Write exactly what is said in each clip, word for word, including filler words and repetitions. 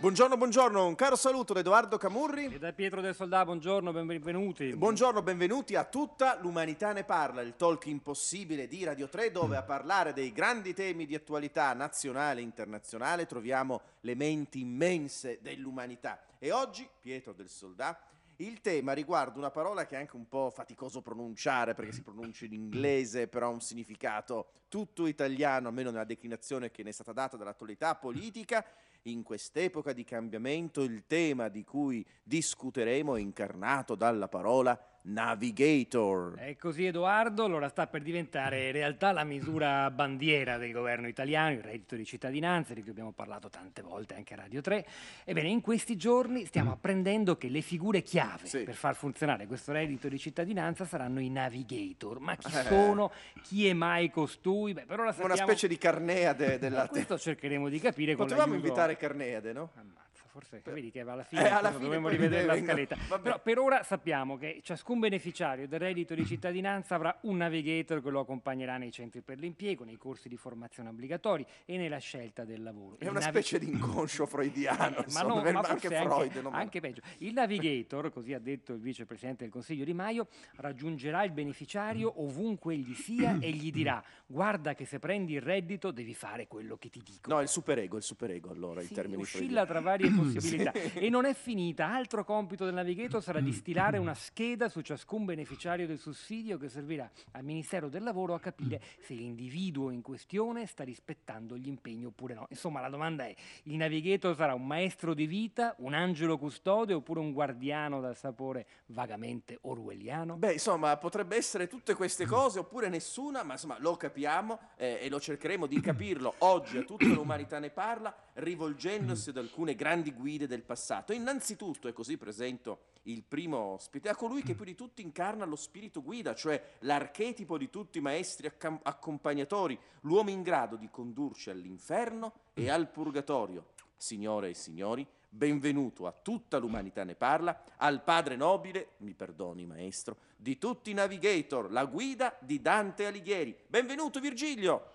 Buongiorno, buongiorno, un caro saluto da Edoardo Camurri e da Pietro Del Soldà, buongiorno, benvenuti. Buongiorno, benvenuti a Tutta l'umanità ne parla, il talk impossibile di Radio tre, dove a parlare dei grandi temi di attualità nazionale e internazionale troviamo le menti immense dell'umanità. E oggi, Pietro Del Soldà, il tema riguarda una parola che è anche un po' faticoso pronunciare, perché si pronuncia in inglese, però ha un significato tutto italiano, almeno nella declinazione che ne è stata data dall'attualità politica. In quest'epoca di cambiamento il tema di cui discuteremo è incarnato dalla parola navigator. È così, Edoardo, allora sta per diventare in realtà la misura bandiera del governo italiano, il reddito di cittadinanza, di cui abbiamo parlato tante volte anche a Radio tre. Ebbene, in questi giorni stiamo apprendendo che le figure chiave sì. per far funzionare questo reddito di cittadinanza saranno i navigator. Ma chi eh. sono? Chi è mai costui? Beh, per ora sappiamo... Una specie di Carneade della... Questo cercheremo di capire. Potevamo invitare Carneade, no? Ammazza, forse per... vedi che alla fine, eh, alla fine dovremmo rivedere la scaletta. Però per ora sappiamo che ciascun beneficiario del reddito di cittadinanza avrà un navigator che lo accompagnerà nei centri per l'impiego, nei corsi di formazione obbligatori e nella scelta del lavoro. È il una navi... specie di inconscio freudiano, eh, insomma, ma no, ma anche Freud. Anche, non... anche peggio. Il navigator, così ha detto il vicepresidente del Consiglio Di Maio, raggiungerà il beneficiario ovunque egli sia e gli dirà: guarda che se prendi il reddito devi fare quello che ti dico. No, il superego, il superego allora, sì, in termini oscilla freudiani. Tra varie possibilità. Sì. E non è finita. Altro compito del navigator sarà di stilare una scheda su ciascun beneficiario del sussidio che servirà al Ministero del Lavoro a capire se l'individuo in questione sta rispettando gli impegni oppure no. Insomma, la domanda è: il navigator sarà un maestro di vita, un angelo custode oppure un guardiano dal sapore vagamente orwelliano? Beh, insomma, potrebbe essere tutte queste cose oppure nessuna, ma insomma lo capiamo eh, e lo cercheremo di capirlo oggi a Tutta l'umanità ne parla, rivolgendosi ad alcune grandi guide del passato. Innanzitutto, e così presento il primo ospite, a colui che più di tutti incarna lo spirito guida, cioè l'archetipo di tutti i maestri accompagnatori, l'uomo in grado di condurci all'inferno e al purgatorio. Signore e signori, benvenuto a Tutta l'umanità ne parla, al padre nobile, mi perdoni maestro, di tutti i navigator, la guida di Dante Alighieri. Benvenuto Virgilio!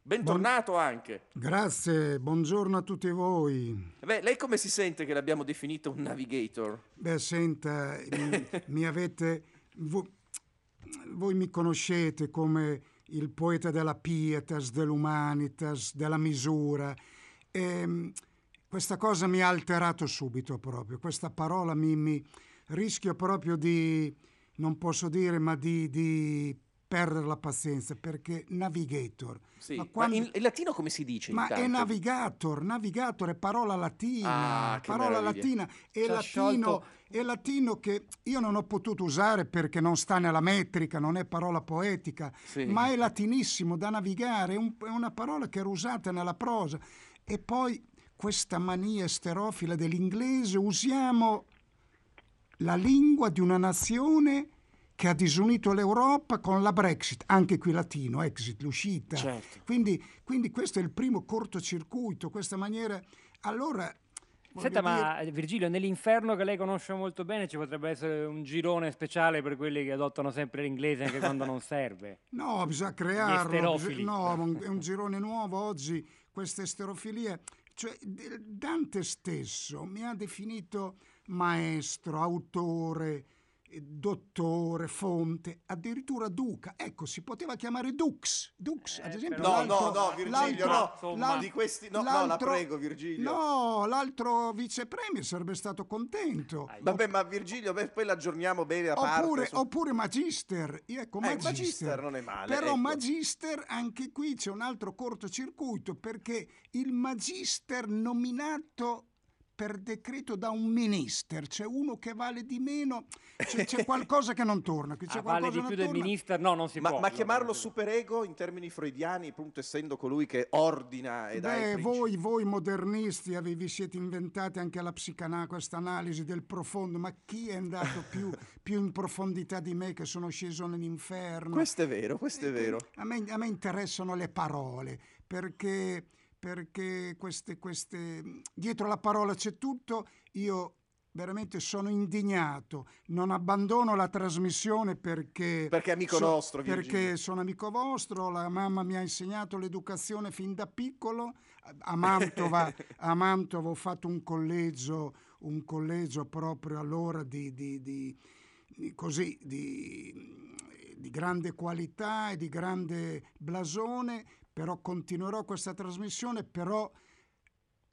Bentornato Buon... anche. Grazie, buongiorno a tutti voi. Beh, lei come si sente che l'abbiamo definito un navigator? Beh, senta, mi, mi avete... Voi, voi mi conoscete come il poeta della pietas, dell'umanitas, della misura. E questa cosa mi ha alterato subito proprio. Questa parola mi, mi rischio proprio di... non posso dire, ma di... di perdere la pazienza, perché navigator sì. ma, quando... ma in, in latino come si dice? Ma intanto? È navigator, navigator è parola latina, ah, parola latina è latino, è latino che io non ho potuto usare perché non sta nella metrica, non è parola poetica sì. ma è latinissimo da navigare, è, un, è una parola che era usata nella prosa. E poi questa mania esterofila dell'inglese, usiamo la lingua di una nazione che ha disunito l'Europa con la Brexit, anche qui latino, exit, l'uscita. Certo. Quindi, quindi questo è il primo cortocircuito, questa maniera... Allora... Senta, ma Virgilio, nell'inferno che lei conosce molto bene ci potrebbe essere un girone speciale per quelli che adottano sempre l'inglese anche quando non serve. No, bisogna crearlo. Bis- no, è un girone nuovo oggi, questa esterofilia. Cioè, Dante stesso mi ha definito maestro, autore... dottore, fonte, addirittura duca. Ecco, si poteva chiamare dux, dux eh, ad esempio. No, no, no, Virgilio, no, la, di questi, no, no, la prego Virgilio. No, l'altro vicepremier sarebbe stato contento. Ah, vabbè, ma Virgilio, beh, poi l'aggiorniamo bene a parte. Oppure, su... oppure magister, ecco, eh, magister. magister non è male. Però ecco. Magister, anche qui c'è un altro cortocircuito, perché il magister nominato per decreto da un minister, c'è uno che vale di meno, c'è, c'è qualcosa che non torna. C'è ah, vale di più del minister? No, non si ma, può. Ma chiamarlo superego in termini freudiani, appunto, essendo colui che ordina e dà i principi. voi, voi modernisti vi siete inventati anche alla psicanà questa analisi del profondo, ma chi è andato più, più in profondità di me che sono sceso nell'inferno? Questo è vero, questo è vero. A me, a me interessano le parole, perché... perché queste, queste, dietro la parola c'è tutto. Io veramente sono indignato, non abbandono la trasmissione perché... Perché è amico so, nostro, Virgilio. Perché sono amico vostro, la mamma mi ha insegnato l'educazione fin da piccolo, a Mantova, a Mantova ho fatto un collegio, un collegio proprio allora di... di, di così di, di grande qualità e di grande blasone, però continuerò questa trasmissione, però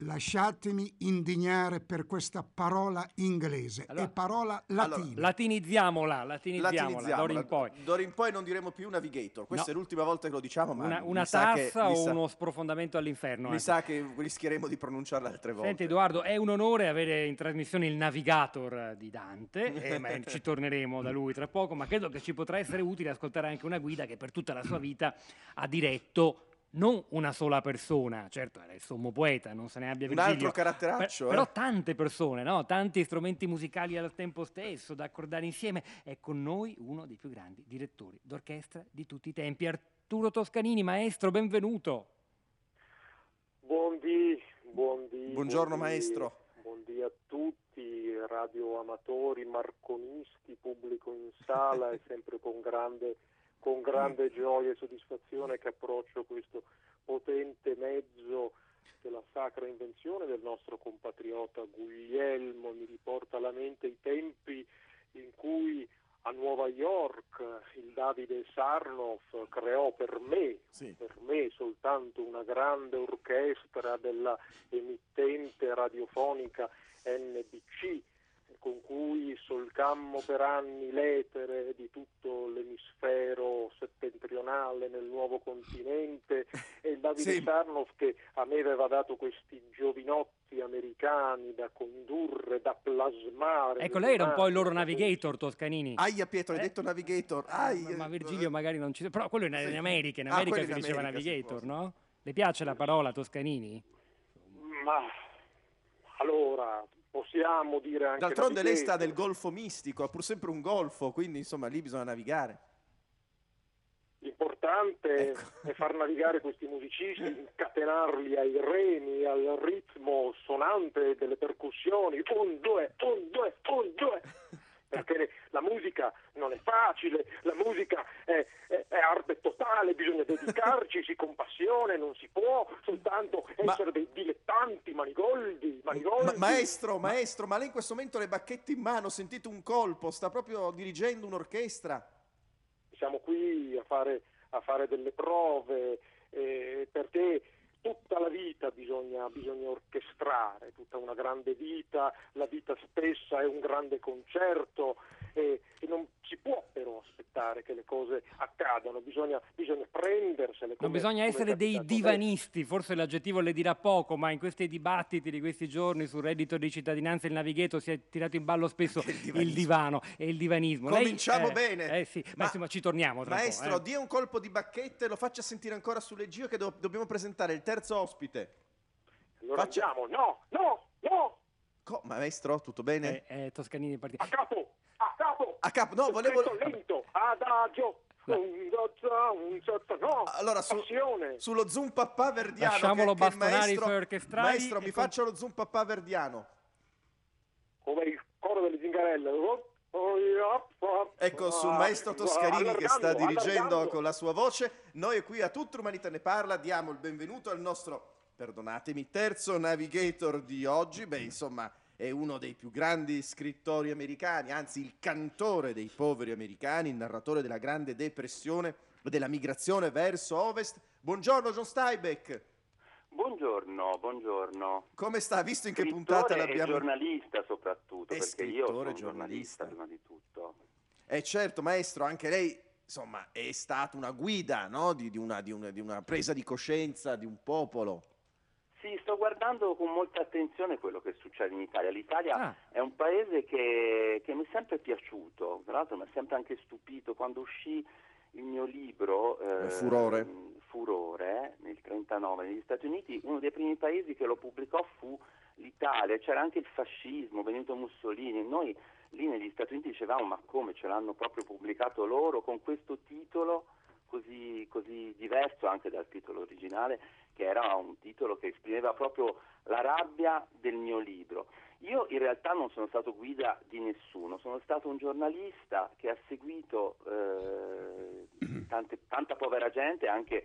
lasciatemi indignare per questa parola inglese, allora, e parola latina. Allora, latinizziamola, latinizziamola, d'ora in poi. D'ora in poi non diremo più navigator, questa no. è l'ultima volta che lo diciamo, ma una, una tassa o sa, uno sprofondamento all'inferno. Mi anche. sa che rischieremo di pronunciarla altre volte. Senti Edoardo, è un onore avere in trasmissione il navigator di Dante, eh, ma ci torneremo da lui tra poco, ma credo che ci potrà essere utile ascoltare anche una guida che per tutta la sua vita ha diretto non una sola persona, certo era il sommo poeta, non se ne abbia Virgilio. Un altro caratteraccio. Per, eh. Però tante persone, no? Tanti strumenti musicali al tempo stesso da accordare insieme. È con noi uno dei più grandi direttori d'orchestra di tutti i tempi, Arturo Toscanini. Maestro, benvenuto. Buondì, buondì. Buongiorno buondì, maestro. Buondì a tutti, radioamatori, marconisti, pubblico in sala, è sempre con grande... con grande gioia e soddisfazione che approccio questo potente mezzo della sacra invenzione del nostro compatriota Guglielmo. Mi riporta alla mente i tempi in cui a Nuova York il Davide Sarnoff creò per me, sì. per me soltanto, una grande orchestra della emittente radiofonica N B C, con cui solcammo per anni l'etere di tutto l'emisfero settentrionale nel nuovo continente, e il Davide sì. Sarnoff, che a me aveva dato questi giovinotti americani da condurre, da plasmare. Ecco, lei era un po' il loro navigator, Toscanini. Aia Pietro, eh? hai detto navigator. Aia. Ma, ma Virgilio magari non ci... Però quello è in America, in America ah, si in diceva America, navigator, no? Le piace la parola Toscanini? Ma allora... possiamo dire anche... D'altronde lei sta nel golfo mistico, ha pur sempre un golfo, quindi insomma lì bisogna navigare. L'importante ecco. è far navigare questi musicisti, incatenarli ai remi, al ritmo sonante delle percussioni. Un, due, un, due, un, due. Perché la musica non è facile, la musica è, è, è arte totale, bisogna dedicarci, si con passione, non si può soltanto ma, essere dei dilettanti manigoldi. manigoldi. Ma, maestro, maestro, ma lei in questo momento le bacchette in mano, sentite un colpo, sta proprio dirigendo un'orchestra. Siamo qui a fare, a fare delle prove, eh, perché... tutta la vita bisogna, bisogna orchestrare, tutta una grande vita, la vita stessa è un grande concerto, e, e non si può però aspettare che le cose accadano, bisogna, bisogna prendersele. Come, non bisogna essere dei divanisti, forse l'aggettivo le dirà poco, ma in questi dibattiti di questi giorni sul reddito di cittadinanza il navighetto si è tirato in ballo spesso il, il divano e il divanismo. Cominciamo Lei, bene. Eh, eh sì, ma, ma insomma ci torniamo tra Maestro, po', eh. dia un colpo di bacchette, lo faccia sentire ancora sulle giro che do dobbiamo presentare il terzo terzo ospite. Allora Faccia... andiamo, no, no, no! Co maestro, tutto bene? Eh, eh, Toscanini partito. A capo, a capo! A capo, no, volevo... lento, adagio, no. un dozza, un dozza, no! Allora, su... sullo zoom papà verdiano... Lasciamolo che, bastonare che maestro... i suoi orchestrali... Maestro, mi con... faccia lo zoom papà verdiano. Come il coro delle zingarelle, no? Ecco, sul maestro Toscanini che sta dirigendo con la sua voce, noi qui a Tutta l'umanità ne parla diamo il benvenuto al nostro, perdonatemi, terzo navigator di oggi. Beh, insomma, è uno dei più grandi scrittori americani, anzi il cantore dei poveri americani, il narratore della Grande Depressione e della migrazione verso ovest. Buongiorno John Steinbeck. Buongiorno, buongiorno. Come sta? Visto in che scrittore puntata l'abbiamo... giornalista soprattutto, è perché io sono giornalista prima di tutto. E certo, maestro, anche lei, insomma, è stata una guida, no? Di, di, una, di, una, di una presa di coscienza di un popolo. Sì, sto guardando guardando con molta attenzione quello che succede in Italia. L'Italia ah. è un paese che, che mi è sempre piaciuto, tra l'altro mi ha sempre anche stupito. Quando uscì il mio libro eh, Furore. Furore nel trentanove negli Stati Uniti, uno dei primi paesi che lo pubblicò fu l'Italia. C'era anche il fascismo, Benito Mussolini, e noi lì negli Stati Uniti dicevamo: ma come, ce l'hanno proprio pubblicato loro con questo titolo così, così diverso anche dal titolo originale, che era un titolo che esprimeva proprio la rabbia del mio libro. Io in realtà non sono stato guida di nessuno, sono stato un giornalista che ha seguito eh, tante, tanta povera gente, anche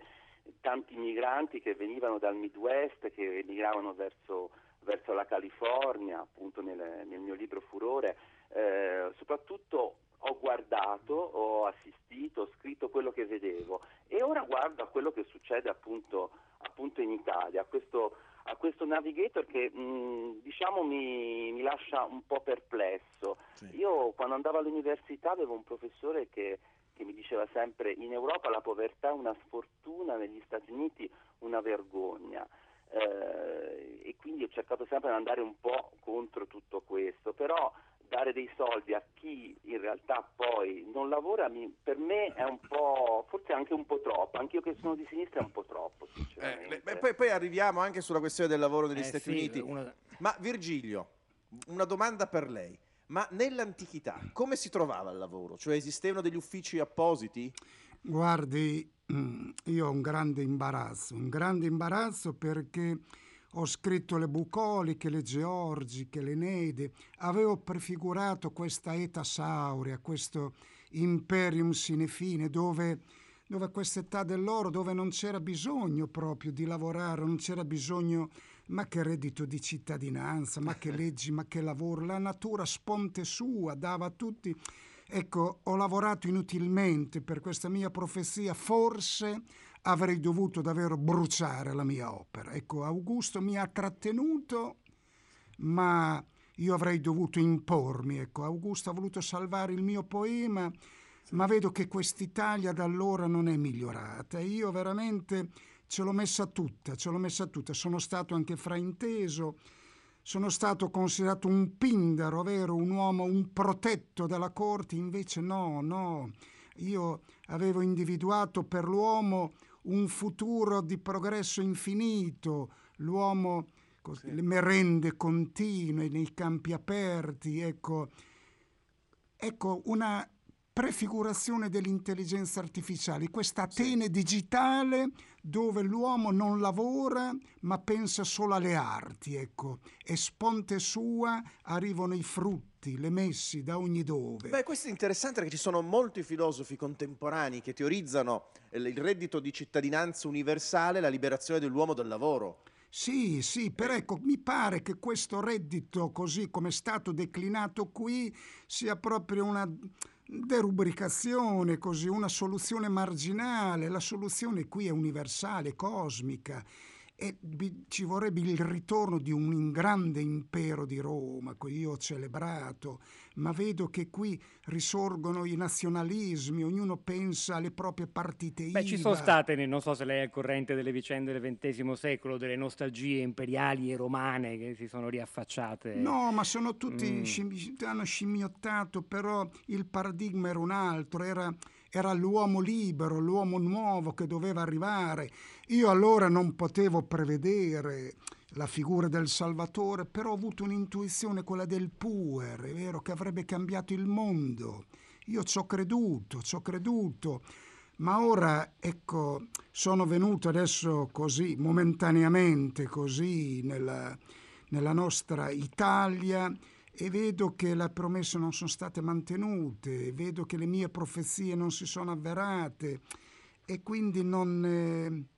tanti migranti che venivano dal Midwest, che emigravano verso, verso la California, appunto nel, nel mio libro Furore. Eh, soprattutto ho guardato, ho assistito, ho scritto quello che vedevo, e ora guardo a quello che succede appunto, appunto in Italia, a questo, a questo Navigator che mh, diciamo mi, mi lascia un po' perplesso. Sì. Io quando andavo all'università avevo un professore che, che mi diceva sempre: in Europa la povertà è una sfortuna, negli Stati Uniti una vergogna. Eh, e quindi ho cercato sempre di andare un po' contro tutto questo, però dare dei soldi a chi in realtà poi non lavora, mi, per me è un po', forse anche un po' troppo, anch'io che sono di sinistra è un po' troppo, sinceramente. Eh, poi, poi arriviamo anche sulla questione del lavoro negli eh, Stati sì, Uniti. Una... Ma Virgilio, una domanda per lei, ma nell'antichità come si trovava il lavoro? Cioè esistevano degli uffici appositi? Guardi, io ho un grande imbarazzo, un grande imbarazzo perché... ho scritto le bucoliche, le georgiche, le Neide, avevo prefigurato questa età sauria, questo imperium sine fine, dove, dove quest'età dell'oro, dove non c'era bisogno proprio di lavorare, non c'era bisogno, ma che reddito di cittadinanza, ma che leggi, ma che lavoro, la natura sponte sua, dava a tutti. Ecco, ho lavorato inutilmente per questa mia profezia, forse avrei dovuto davvero bruciare la mia opera. Ecco, Augusto mi ha trattenuto, ma io avrei dovuto impormi. Ecco, Augusto ha voluto salvare il mio poema, sì. Ma vedo che quest'Italia da allora non è migliorata. Io veramente ce l'ho messa tutta, ce l'ho messa tutta. Sono stato anche frainteso, sono stato considerato un pindaro, vero? Un uomo, un protetto dalla corte, invece no, no. Io avevo individuato per l'uomo un futuro di progresso infinito, l'uomo, sì. Le merende continue nei campi aperti, ecco, ecco una prefigurazione dell'intelligenza artificiale, questa Atene digitale dove l'uomo non lavora ma pensa solo alle arti, ecco, e sponte sua arrivano i frutti, le messi da ogni dove. Beh, questo è interessante perché ci sono molti filosofi contemporanei che teorizzano il reddito di cittadinanza universale, la liberazione dell'uomo dal lavoro. Sì, sì, però ecco, mi pare che questo reddito, così come è stato declinato qui, sia proprio una derubricazione, così, una soluzione marginale. La soluzione qui è universale, cosmica. E ci vorrebbe il ritorno di un grande impero di Roma, che io ho celebrato, ma vedo che qui risorgono i nazionalismi, ognuno pensa alle proprie partite I V A. Beh, ci sono state, non so se lei è al corrente delle vicende del ventesimo secolo, delle nostalgie imperiali e romane che si sono riaffacciate. No, ma sono tutti, mm. scimm- hanno scimmiottato, però il paradigma era un altro, era... era l'uomo libero, l'uomo nuovo che doveva arrivare. Io allora non potevo prevedere la figura del Salvatore, però ho avuto un'intuizione, quella del puer, è vero, che avrebbe cambiato il mondo. Io ci ho creduto, ci ho creduto, ma ora, ecco, sono venuto adesso così, momentaneamente così, nella, nella nostra Italia, e vedo che le promesse non sono state mantenute, vedo che le mie profezie non si sono avverate e quindi non... Eh...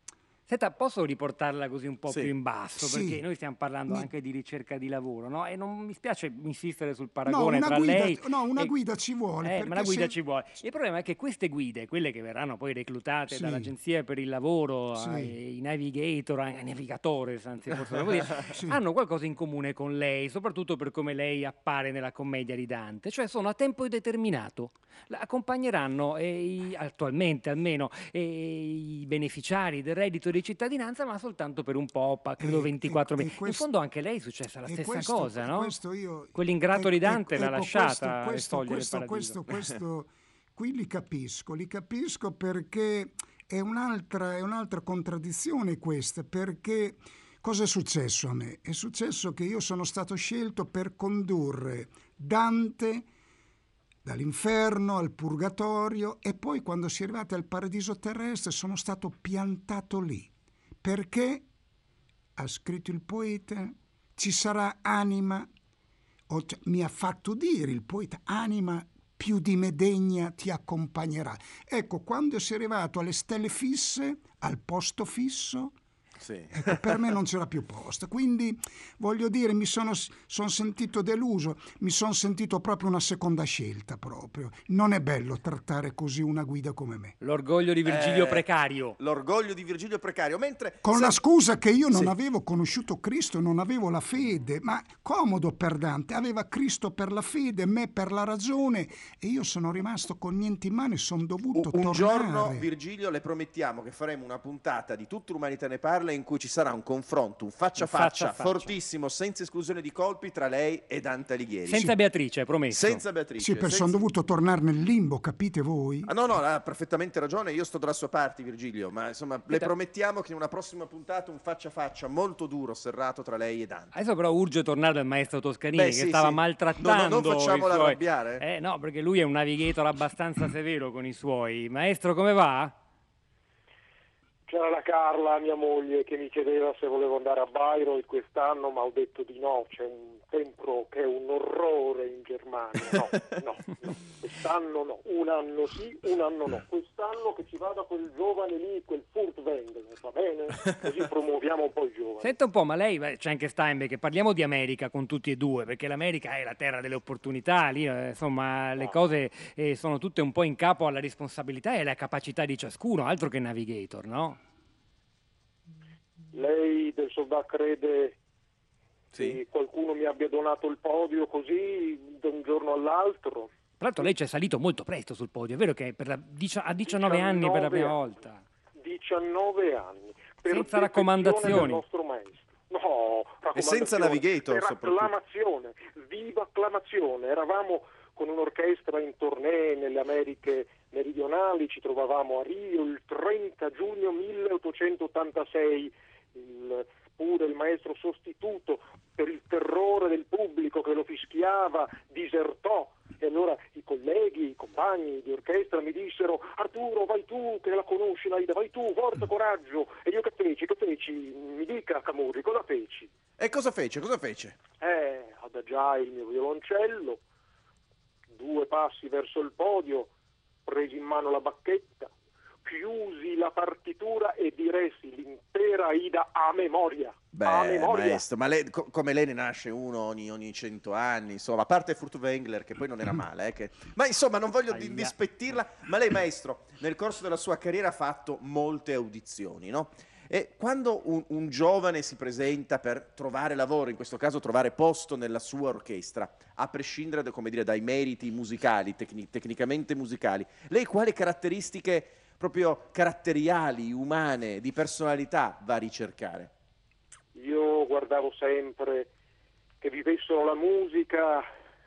Senta, posso riportarla così un po' sì. più in basso? Sì. Perché noi stiamo parlando mi... anche di ricerca di lavoro, no? E non mi spiace insistere sul paragone no, tra guida, lei... No, una e... guida ci vuole. Eh, ma una guida se... ci vuole. Il problema è che queste guide, quelle che verranno poi reclutate sì. dall'Agenzia per il Lavoro, sì. ai, i navigator, ai navigatori, anzi forse devo dire, sì. hanno qualcosa in comune con lei, soprattutto per come lei appare nella commedia di Dante, cioè sono a tempo indeterminato. Accompagneranno, eh, attualmente almeno, eh, i beneficiari del reddito di cittadinanza, ma soltanto per un po', credo ventiquattro mesi. In fondo anche lei è successa la stessa questo, cosa, no? Io, Quell'ingrato e, di Dante e, l'ha ecco, lasciata questo, le questo, foglie questo, del paradiso. Questo, questo, qui li capisco, li capisco perché è un'altra, è un'altra contraddizione questa, perché cosa è successo a me? È successo che io sono stato scelto per condurre Dante dall'inferno al purgatorio e poi quando si è arrivati al paradiso terrestre sono stato piantato lì, perché ha scritto il poeta ci sarà anima, o mi ha fatto dire il poeta anima più di me degna ti accompagnerà. Ecco, quando si è arrivato alle stelle fisse, al posto fisso, sì. Ecco, per me non c'era più posto, quindi voglio dire mi sono son sentito deluso, mi sono sentito proprio una seconda scelta proprio. Non è bello trattare così una guida come me. L'orgoglio di Virgilio eh, precario. L'orgoglio di Virgilio precario, mentre con se... la scusa che io non sì. avevo conosciuto Cristo, non avevo la fede, ma comodo per Dante, aveva Cristo per la fede, me per la ragione e io sono rimasto con niente in mano e sono dovuto un, tornare. Un giorno Virgilio le promettiamo che faremo una puntata di Tutta l'umanità ne parla in cui ci sarà un confronto, un faccia a faccia, faccia fortissimo, senza esclusione di colpi tra lei e Dante Alighieri. Senza sì. Beatrice, promesso. Senza Beatrice. Sì, perché senza... sono dovuto tornare nel limbo, capite voi? Ah, no, no, ha perfettamente ragione, io sto dalla sua parte Virgilio, ma insomma le Eta... promettiamo che in una prossima puntata un faccia a faccia molto duro, serrato tra lei e Dante. Adesso però urge tornare dal maestro Toscanini Beh, che sì, stava sì. maltrattando. No, no, non facciamolo arrabbiare. Eh, no, perché lui è un navigator abbastanza severo con i suoi. Maestro, come va? C'era la Carla, mia moglie, che mi chiedeva se volevo andare a Bayreuth quest'anno, ma ho detto di no, c'è un tempo che è un orrore in Germania, no, no, no, quest'anno no, un anno sì, un anno no, quest'anno che ci vada quel giovane lì, quel Furtwängler, va bene? Così promuoviamo un po' i giovani. Senta un po', ma lei, c'è anche Steinbeck, che parliamo di America con tutti e due, perché l'America è la terra delle opportunità, lì eh, insomma le ah. cose eh, sono tutte un po' in capo alla responsabilità e alla capacità di ciascuno, altro che navigator, no? Lei Del Soldà crede sì. che qualcuno mi abbia donato il podio così da un giorno all'altro? Tra l'altro lei ci è salito molto presto sul podio, è vero che per la, a diciannove anni per la prima anni. volta? diciannove anni. Per senza raccomandazioni. Del nostro maestro. No, raccomandazioni. E senza navigator soprattutto. Per acclamazione, viva acclamazione. Eravamo con un'orchestra in tournée nelle Americhe meridionali, ci trovavamo a Rio il trenta giugno milleottocentottantasei, il, pure il maestro sostituto per il terrore del pubblico che lo fischiava disertò e allora i colleghi, i compagni di orchestra mi dissero Arturo vai tu che la conosci l'Aida, vai tu, forza coraggio e io che feci, che feci, mi dica Camurri cosa feci? E cosa fece, cosa fece? Eh, adagiai il mio violoncello, due passi verso il podio, presi in mano la bacchetta, chiusi la partitura e diressi l'intera Aida a memoria. Beh, a memoria. Maestro, ma lei, co come lei ne nasce uno ogni, ogni cento anni, insomma, a parte Furtwängler, che poi non era male, eh, che... ma insomma non voglio di dispettirla, ma lei maestro nel corso della sua carriera ha fatto molte audizioni, no? E quando un, un giovane si presenta per trovare lavoro, in questo caso trovare posto nella sua orchestra, a prescindere da, come dire, dai meriti musicali, tecnic tecnicamente musicali, lei quali caratteristiche proprio caratteriali, umane, di personalità va a ricercare? Io guardavo sempre che vivessero la musica,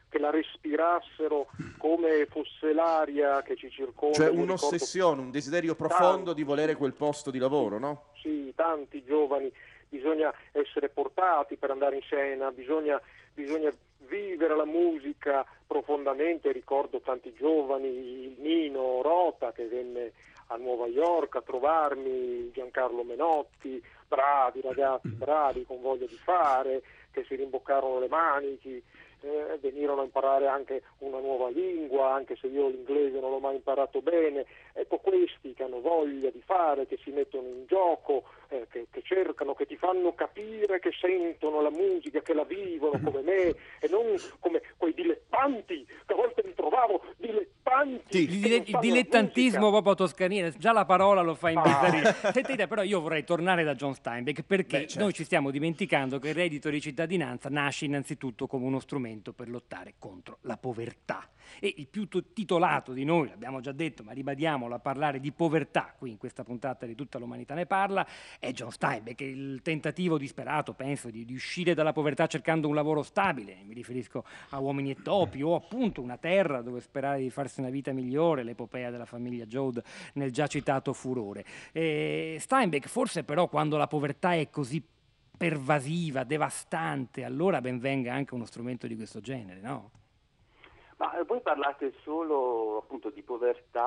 che la respirassero come fosse l'aria che ci circonda. Cioè un'ossessione, un desiderio profondo tanti, di volere quel posto di lavoro, no? Sì, tanti giovani, bisogna essere portati per andare in scena, bisogna, bisogna vivere la musica profondamente, ricordo tanti giovani, Nino Rota che venne a Nuova York a trovarmi, Giancarlo Menotti, bravi ragazzi, bravi, con voglia di fare, che si rimboccarono le maniche. Eh, venirono a imparare anche una nuova lingua, anche se io l'inglese non l'ho mai imparato bene, ecco questi che hanno voglia di fare, che si mettono in gioco, eh, che, che cercano, che ti fanno capire che sentono la musica, che la vivono come me e non come quei dilettanti che a volte mi trovavo, dilettanti. Il dilettantismo proprio Toscanini, già la parola lo fa imbizzarrire. Ah. Sentite, però io vorrei tornare da John Steinbeck perché Beh, certo. noi ci stiamo dimenticando che il reddito di cittadinanza nasce innanzitutto come uno strumento strumento per lottare contro la povertà. E il più titolato di noi, l'abbiamo già detto, ma ribadiamolo, a parlare di povertà qui in questa puntata di Tutta l'umanità ne parla, è John Steinbeck, il tentativo disperato, penso, di, di uscire dalla povertà cercando un lavoro stabile. Mi riferisco a Uomini e topi o appunto Una terra dove sperare di farsi una vita migliore, l'epopea della famiglia Joad nel già citato Furore. E Steinbeck, forse però, quando la povertà è così pervasiva, devastante, allora ben venga anche uno strumento di questo genere, no? Ma voi parlate solo appunto di povertà,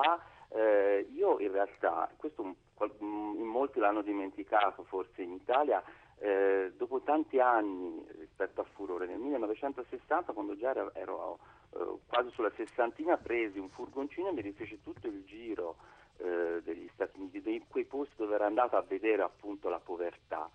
eh, io in realtà, questo in molti l'hanno dimenticato forse in Italia, eh, dopo tanti anni rispetto a Furore, nel millenovecentosessanta, quando già ero, ero eh, quasi sulla sessantina, presi un furgoncino e mi rifeci tutto il giro eh, degli Stati Uniti, dei quei posti dove ero andato a vedere appunto la povertà.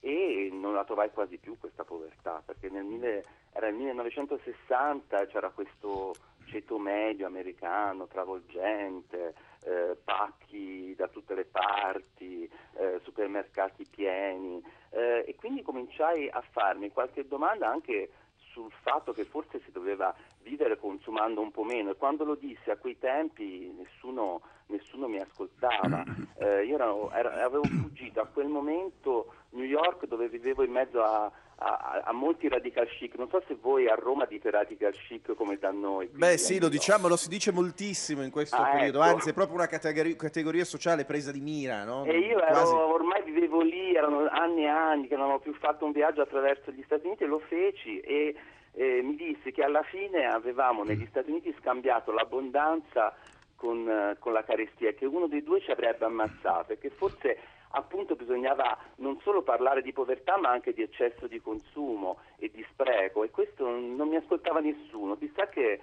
E non la trovai quasi più questa povertà, perché nel mille, era il millenovecentosessanta, c'era questo ceto medio americano travolgente, eh, pacchi da tutte le parti, eh, supermercati pieni, eh, e quindi cominciai a farmi qualche domanda anche sul fatto che forse si doveva vivere consumando un po' meno, e quando lo dissi a quei tempi nessuno, nessuno mi ascoltava. Eh, io ero, ero, avevo fuggito a quel momento New York, dove vivevo in mezzo a, a, a molti radical chic. Non so se voi a Roma dite radical chic come da noi. Beh sì, lo diciamo, lo si dice moltissimo in questo ah, periodo, ecco. Anzi è proprio una categoria, categoria sociale presa di mira, no? E io ero, ormai vivevo lì, erano anni e anni che non avevo più fatto un viaggio attraverso gli Stati Uniti, e lo feci e eh, mi disse che alla fine avevamo negli mm. Stati Uniti scambiato l'abbondanza con, eh, con la carestia, che uno dei due ci avrebbe ammazzato, e che forse appunto bisognava non solo parlare di povertà ma anche di eccesso di consumo e di spreco, e questo non mi ascoltava nessuno. Chissà che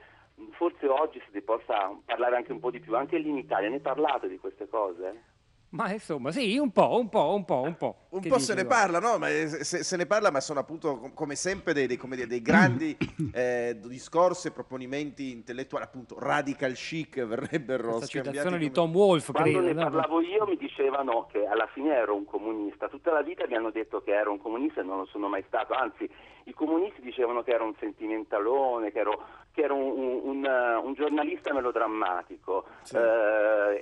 forse oggi si possa parlare anche un po' di più, anche lì in Italia. Ne parlate di queste cose? Ma insomma sì, un po', un po', un po', un po'. Un che po' se ne voi? parla, no? Ma se, se ne parla, ma sono appunto come sempre dei, dei, come dei, dei grandi eh, discorsi e proponimenti intellettuali, appunto radical chic verrebbero scambiati. La citazione di Tom Wolfe. Quando credo, ne parlavo io mi dicevano che alla fine ero un comunista. Tutta la vita mi hanno detto che ero un comunista e non lo sono mai stato, anzi i comunisti dicevano che ero un sentimentalone, che ero, che ero un, un, un, un giornalista melodrammatico, sì. eh,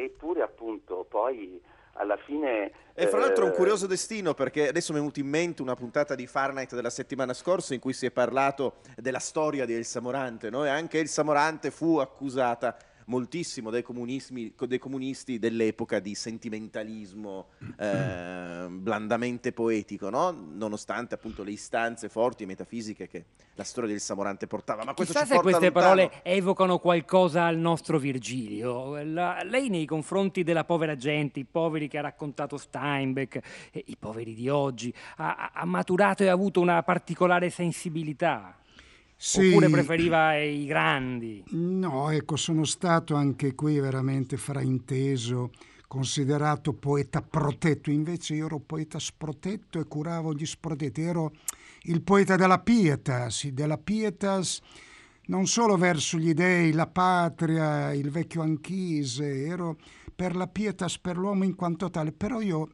e, eppure appunto poi alla fine... E fra l'altro è un curioso destino, perché adesso mi è venuto in mente una puntata di Fahrenheit della settimana scorsa in cui si è parlato della storia di Elsa Morante, no? E anche Elsa Morante fu accusata moltissimo dai, comunismi, dai comunisti dell'epoca di sentimentalismo eh, blandamente poetico, no? Nonostante appunto le istanze forti e metafisiche che la storia del Samorante portava. Ma questo Chissà ci se porta queste lontano. Parole evocano qualcosa al nostro Virgilio. La, lei nei confronti della povera gente, i poveri che ha raccontato Steinbeck, eh, i poveri di oggi, ha, ha maturato e ha avuto una particolare sensibilità? Sì. Oppure preferiva i grandi? No, ecco, sono stato anche qui veramente frainteso, considerato poeta protetto. Invece io ero poeta sprotetto e curavo gli sprotetti. Ero il poeta della pietas, della pietas non solo verso gli dei, la patria, il vecchio Anchise. Ero per la pietas, per l'uomo in quanto tale. Però io,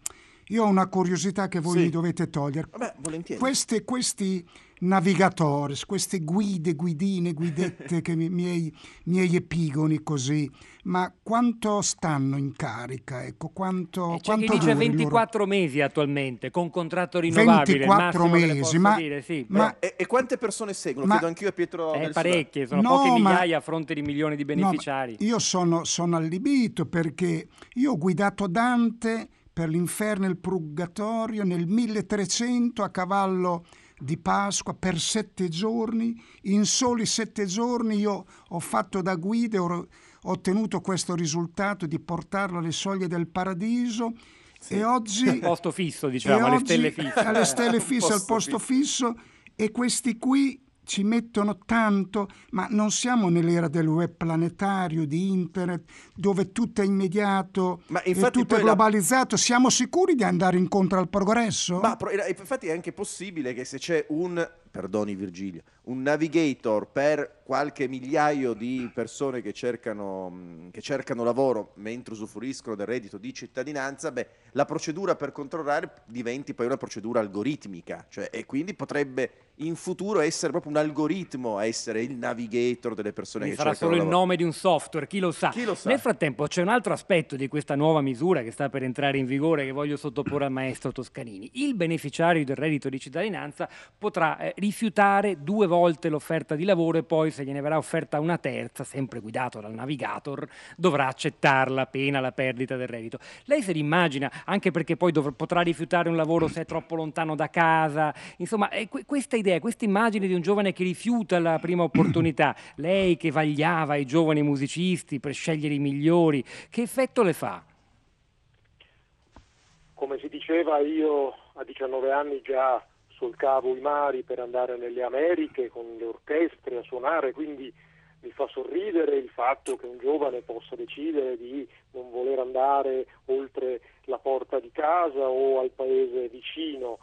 io ho una curiosità che voi sì. mi dovete togliere. Vabbè, volentieri. Queste, questi... navigatores, queste guide, guidine, guidette, che miei, miei epigoni così, ma quanto stanno in carica? Ecco, quanto, c'è quanto chi dice ventiquattro loro... mesi attualmente, con contratto rinnovabile. ventiquattro mesi, ma, dire, sì, ma e, e quante persone seguono? Ma, Chiedo anch'io a Pietro. Eh, parecchie, sono no, poche migliaia ma, a fronte di milioni di beneficiari. No, io sono, sono allibito, perché io ho guidato Dante per l'inferno e il purgatorio nel milletrecento a cavallo di Pasqua per sette giorni. In soli sette giorni io ho fatto da guida e ho ottenuto questo risultato di portarlo alle soglie del paradiso. Sì. E oggi al posto fisso, diciamo, alle stelle fisse, alle stelle fisse, al posto fisso. E questi qui ci mettono tanto, ma non siamo nell'era del web planetario, di internet, dove tutto è immediato e tutto è globalizzato. La... Siamo sicuri di andare incontro al progresso? Ma infatti è anche possibile che se c'è un, perdoni Virgilio, un navigator per qualche migliaio di persone che cercano, che cercano lavoro mentre usufruiscono del reddito di cittadinanza, beh, la procedura per controllare diventi poi una procedura algoritmica, cioè, e quindi potrebbe in futuro essere proprio un algoritmo a essere il navigator delle persone che cercano lavoro. Sarà solo il nome di un software, chi lo sa. Chi lo sa. Nel frattempo c'è un altro aspetto di questa nuova misura che sta per entrare in vigore che voglio sottoporre al maestro Toscanini. Il beneficiario del reddito di cittadinanza potrà eh, rifiutare due volte l'offerta di lavoro e poi, se gliene verrà offerta una terza, sempre guidato dal navigator, dovrà accettarla pena la perdita del reddito. Lei se l'immagina, anche perché poi dov- potrà rifiutare un lavoro se è troppo lontano da casa, insomma, eh, que- questa idea, questa immagine di un giovane che rifiuta la prima opportunità, lei che vagliava i giovani musicisti per scegliere i migliori, che effetto le fa? Come si diceva, io a diciannove anni già solcavo i mari per andare nelle Americhe con le orchestre a suonare, quindi mi fa sorridere il fatto che un giovane possa decidere di non voler andare oltre la porta di casa o al paese vicino.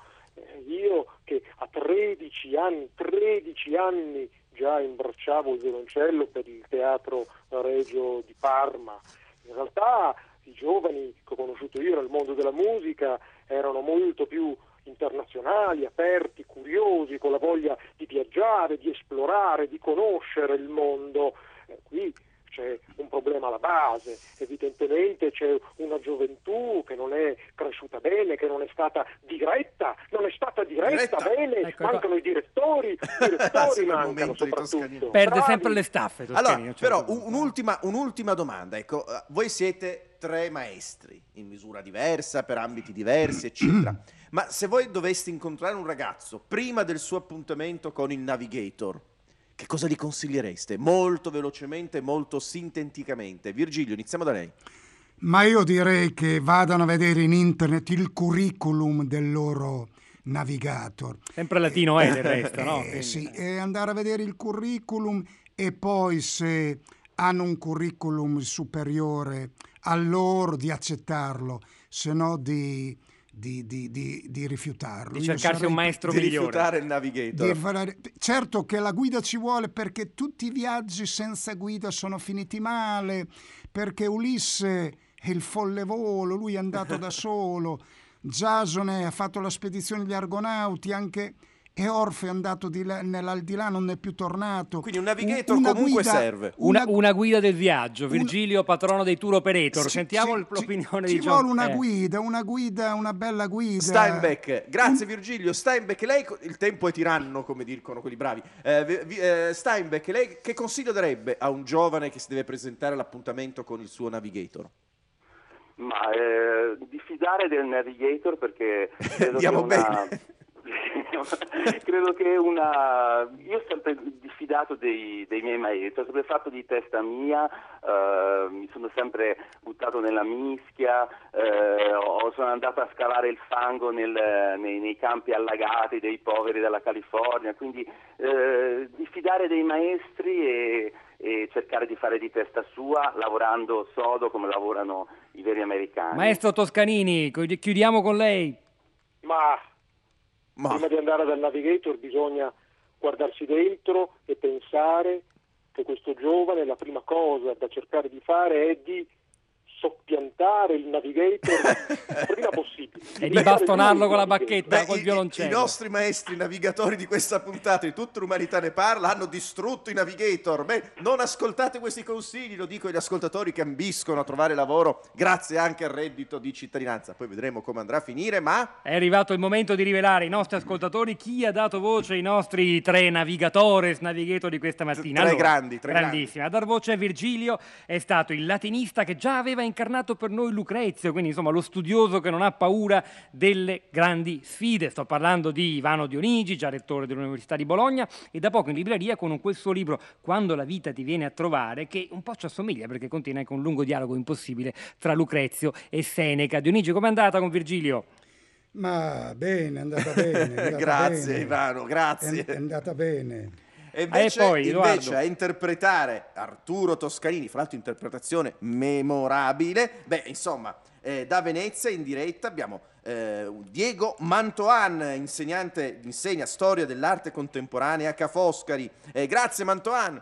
Io che a tredici anni, tredici anni già imbracciavo il violoncello per il Teatro Regio di Parma. In realtà i giovani che ho conosciuto io nel mondo della musica erano molto più internazionali, aperti, curiosi, con la voglia di viaggiare, di esplorare, di conoscere il mondo. Eh, qui c'è un problema alla base, evidentemente c'è una gioventù che non è cresciuta bene, che non è stata diretta, non è stata diretta, diretta. bene, ecco, mancano ecco. i direttori, i direttori mancano soprattutto. Perde Bravi. sempre le staffe. Allora, però un'ultima, un'ultima domanda, ecco, voi siete tre maestri, in misura diversa, per ambiti diversi, eccetera. Ma se voi doveste incontrare un ragazzo prima del suo appuntamento con il navigator, che cosa gli consigliereste? Molto velocemente, molto sinteticamente. Virgilio, iniziamo da lei. Ma io direi che vadano a vedere in internet il curriculum del loro navigator. Sempre latino eh, è del resto, eh, no? Eh, sì, e andare a vedere il curriculum, e poi se hanno un curriculum superiore a loro di accettarlo, se no di... Di, di, di, di rifiutarlo, di cercarsi sarei... un maestro di migliore, rifiutare il navigator. Fare... certo che la guida ci vuole, perché tutti i viaggi senza guida sono finiti male, perché Ulisse è il folle volo, lui è andato da solo, Giasone ha fatto la spedizione degli Argonauti anche, e Orfeo è andato di là, nell'aldilà, non è più tornato. Quindi un navigator una comunque guida, serve. Una, una guida del viaggio. Virgilio, patrono dei tour operator. Ci, Sentiamo ci, l'opinione ci, di John. Ci vuole una eh. guida, una guida, una bella guida. Steinbeck, grazie un... Virgilio. Steinbeck, lei, il tempo è tiranno, come dicono quelli bravi. Eh, eh, Steinbeck, lei che consiglio darebbe a un giovane che si deve presentare all'appuntamento con il suo navigator? Ma eh, diffidare del navigator, perché andiamo una... bene. Credo che una io ho sempre diffidato dei, dei miei maestri, ho sempre fatto di testa mia, eh, mi sono sempre buttato nella mischia, eh, ho, sono andato a scavare il fango nel, nei, nei campi allagati dei poveri della California, quindi eh, diffidare dei maestri e, e cercare di fare di testa sua, lavorando sodo come lavorano i veri americani. Maestro Toscanini, chiudiamo con lei. Ma Ma... prima di andare dal navigator bisogna guardarsi dentro e pensare che questo giovane, la prima cosa da cercare di fare è di soppiantare il navigator prima possibile. E di bastonarlo con la bacchetta, beh, col violoncello. I, i nostri maestri navigatori di questa puntata di Tutta l'umanità ne parla hanno distrutto i navigator. Beh, non ascoltate questi consigli, lo dico agli ascoltatori che ambiscono a trovare lavoro grazie anche al reddito di cittadinanza. Poi vedremo come andrà a finire, ma... è arrivato il momento di rivelare ai nostri ascoltatori chi ha dato voce ai nostri tre navigatores, navigator di questa mattina. Tre allora, grandi, tre grandissimi. Grandi. A dar voce a Virgilio è stato il latinista che già aveva incarnato per noi Lucrezio, quindi insomma lo studioso che non ha paura delle grandi sfide. Sto parlando di Ivano Dionigi, già rettore dell'Università di Bologna, e da poco in libreria con quel suo libro Quando la vita ti viene a trovare, che un po' ci assomiglia perché contiene anche un lungo dialogo impossibile tra Lucrezio e Seneca. Dionigi, com'è andata con Virgilio? Ma bene, è andata bene. È andata grazie bene. Ivano, grazie. È andata bene. E invece, eh, poi, invece a interpretare Arturo Toscanini, fra l'altro interpretazione memorabile, beh insomma, eh, da Venezia in diretta abbiamo eh, Diego Mantoan, insegnante, insegna storia dell'arte contemporanea a Ca' Foscari. Eh, grazie Mantoan.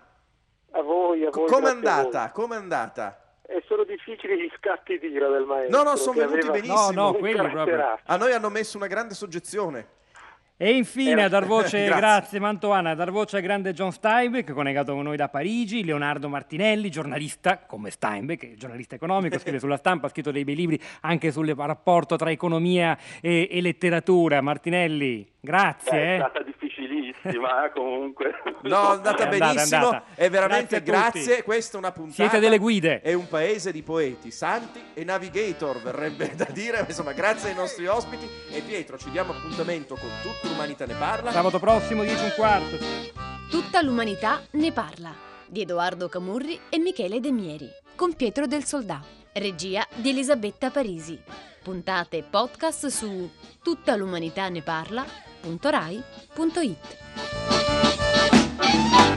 A voi, a voi. Com'è andata? Com'è andata? E sono difficili gli scatti di ira del maestro. No, no, sono venuti benissimo. No, no, quelli proprio. A noi hanno messo una grande soggezione. E infine a dar voce, grazie. grazie Mantoan, a dar voce al grande John Steinbeck, collegato con noi da Parigi, Leonardo Martinelli, giornalista come Steinbeck, giornalista economico, scrive sulla Stampa, ha scritto dei bei libri anche sul rapporto tra economia e, e letteratura. Martinelli, grazie. Eh, è stata difficilissima comunque. No, è andata benissimo, è, andata, è, andata. è veramente grazie, grazie. Questa è una puntata. Siete delle guide. È un paese di poeti, santi e navigator, verrebbe da dire, insomma, grazie ai nostri ospiti. E Pietro, ci diamo appuntamento con tutti. L'umanità ne parla sabato prossimo dieci e un quarto. Tutta l'umanità ne parla di Edoardo Camurri e Michele De Mieri, con Pietro Del Soldà, regia di Elisabetta Parisi. Puntate e podcast su tutta l'umanità ne parla punto rai punto it.